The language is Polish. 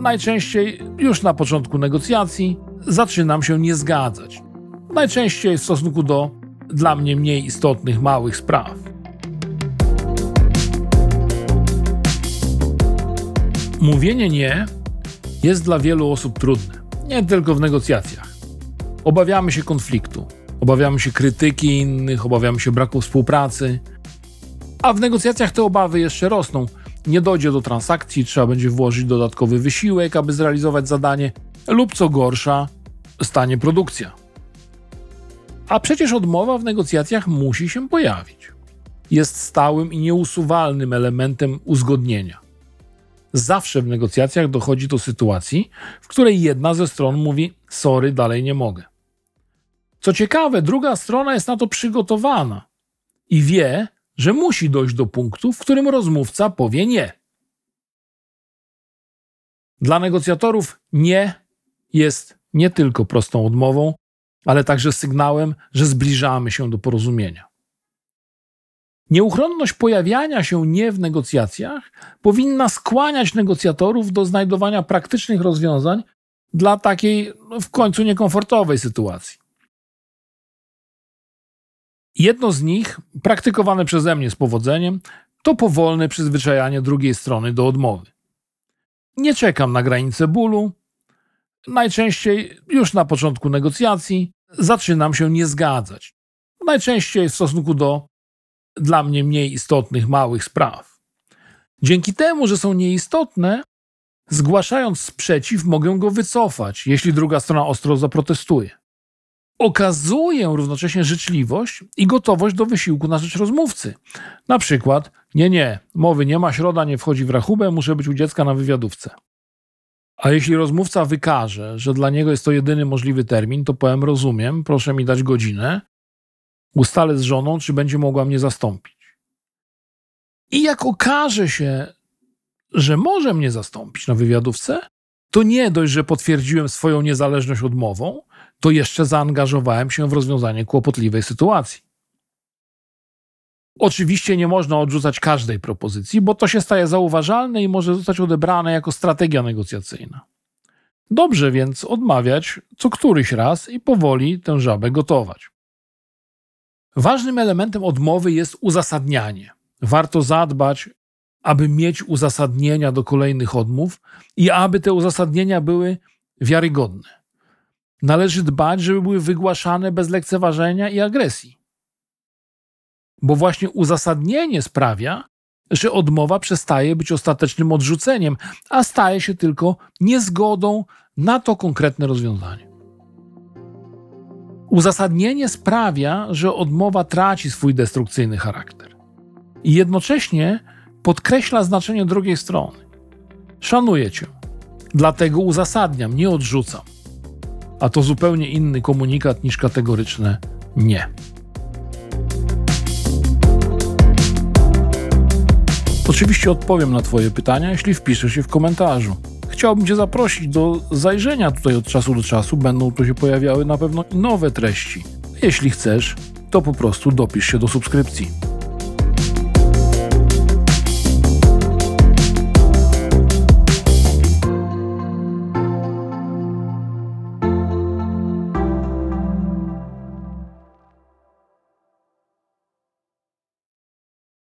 najczęściej już na początku negocjacji zaczynam się nie zgadzać. Najczęściej w stosunku do dla mnie mniej istotnych małych spraw. Mówienie nie jest dla wielu osób trudne, nie tylko w negocjacjach. Obawiamy się konfliktu, obawiamy się krytyki innych, obawiamy się braku współpracy. A w negocjacjach te obawy jeszcze rosną. Nie dojdzie do transakcji, trzeba będzie włożyć dodatkowy wysiłek, aby zrealizować zadanie lub co gorsza, stanie produkcja. A przecież odmowa w negocjacjach musi się pojawić. Jest stałym i nieusuwalnym elementem uzgodnienia. Zawsze w negocjacjach dochodzi do sytuacji, w której jedna ze stron mówi sorry, dalej nie mogę. Co ciekawe, druga strona jest na to przygotowana i wie, że musi dojść do punktu, w którym rozmówca powie nie. Dla negocjatorów nie jest nie tylko prostą odmową, ale także sygnałem, że zbliżamy się do porozumienia. Nieuchronność pojawiania się nie w negocjacjach powinna skłaniać negocjatorów do znajdowania praktycznych rozwiązań dla takiej w końcu niekomfortowej sytuacji. Jedno z nich, praktykowane przeze mnie z powodzeniem, to powolne przyzwyczajanie drugiej strony do odmowy. Nie czekam na granicę bólu, najczęściej już na początku negocjacji zaczynam się nie zgadzać, najczęściej w stosunku do dla mnie mniej istotnych małych spraw. Dzięki temu, że są nieistotne, zgłaszając sprzeciw, mogę go wycofać, jeśli druga strona ostro zaprotestuje. Okazuję równocześnie życzliwość i gotowość do wysiłku na rzecz rozmówcy. Na przykład, nie, mowy nie ma, środa nie wchodzi w rachubę, muszę być u dziecka na wywiadówce. A jeśli rozmówca wykaże, że dla niego jest to jedyny możliwy termin, to powiem, rozumiem, proszę mi dać godzinę, ustalę z żoną, czy będzie mogła mnie zastąpić. I jak okaże się, że może mnie zastąpić na wywiadówce, to nie dość, że potwierdziłem swoją niezależność odmową, to jeszcze zaangażowałem się w rozwiązanie kłopotliwej sytuacji. Oczywiście nie można odrzucać każdej propozycji, bo to się staje zauważalne i może zostać odebrane jako strategia negocjacyjna. Dobrze więc odmawiać co któryś raz i powoli tę żabę gotować. Ważnym elementem odmowy jest uzasadnianie. Warto zadbać, aby mieć uzasadnienia do kolejnych odmów i aby te uzasadnienia były wiarygodne. Należy dbać, żeby były wygłaszane bez lekceważenia i agresji. Bo właśnie uzasadnienie sprawia, że odmowa przestaje być ostatecznym odrzuceniem, a staje się tylko niezgodą na to konkretne rozwiązanie. Uzasadnienie sprawia, że odmowa traci swój destrukcyjny charakter i jednocześnie podkreśla znaczenie drugiej strony. Szanuję cię, dlatego uzasadniam, nie odrzucam. A to zupełnie inny komunikat niż kategoryczne nie. Oczywiście odpowiem na Twoje pytania, jeśli wpiszesz je w komentarzu. Chciałbym Cię zaprosić do zajrzenia tutaj od czasu do czasu. Będą tu się pojawiały na pewno nowe treści. Jeśli chcesz, to po prostu dopisz się do subskrypcji.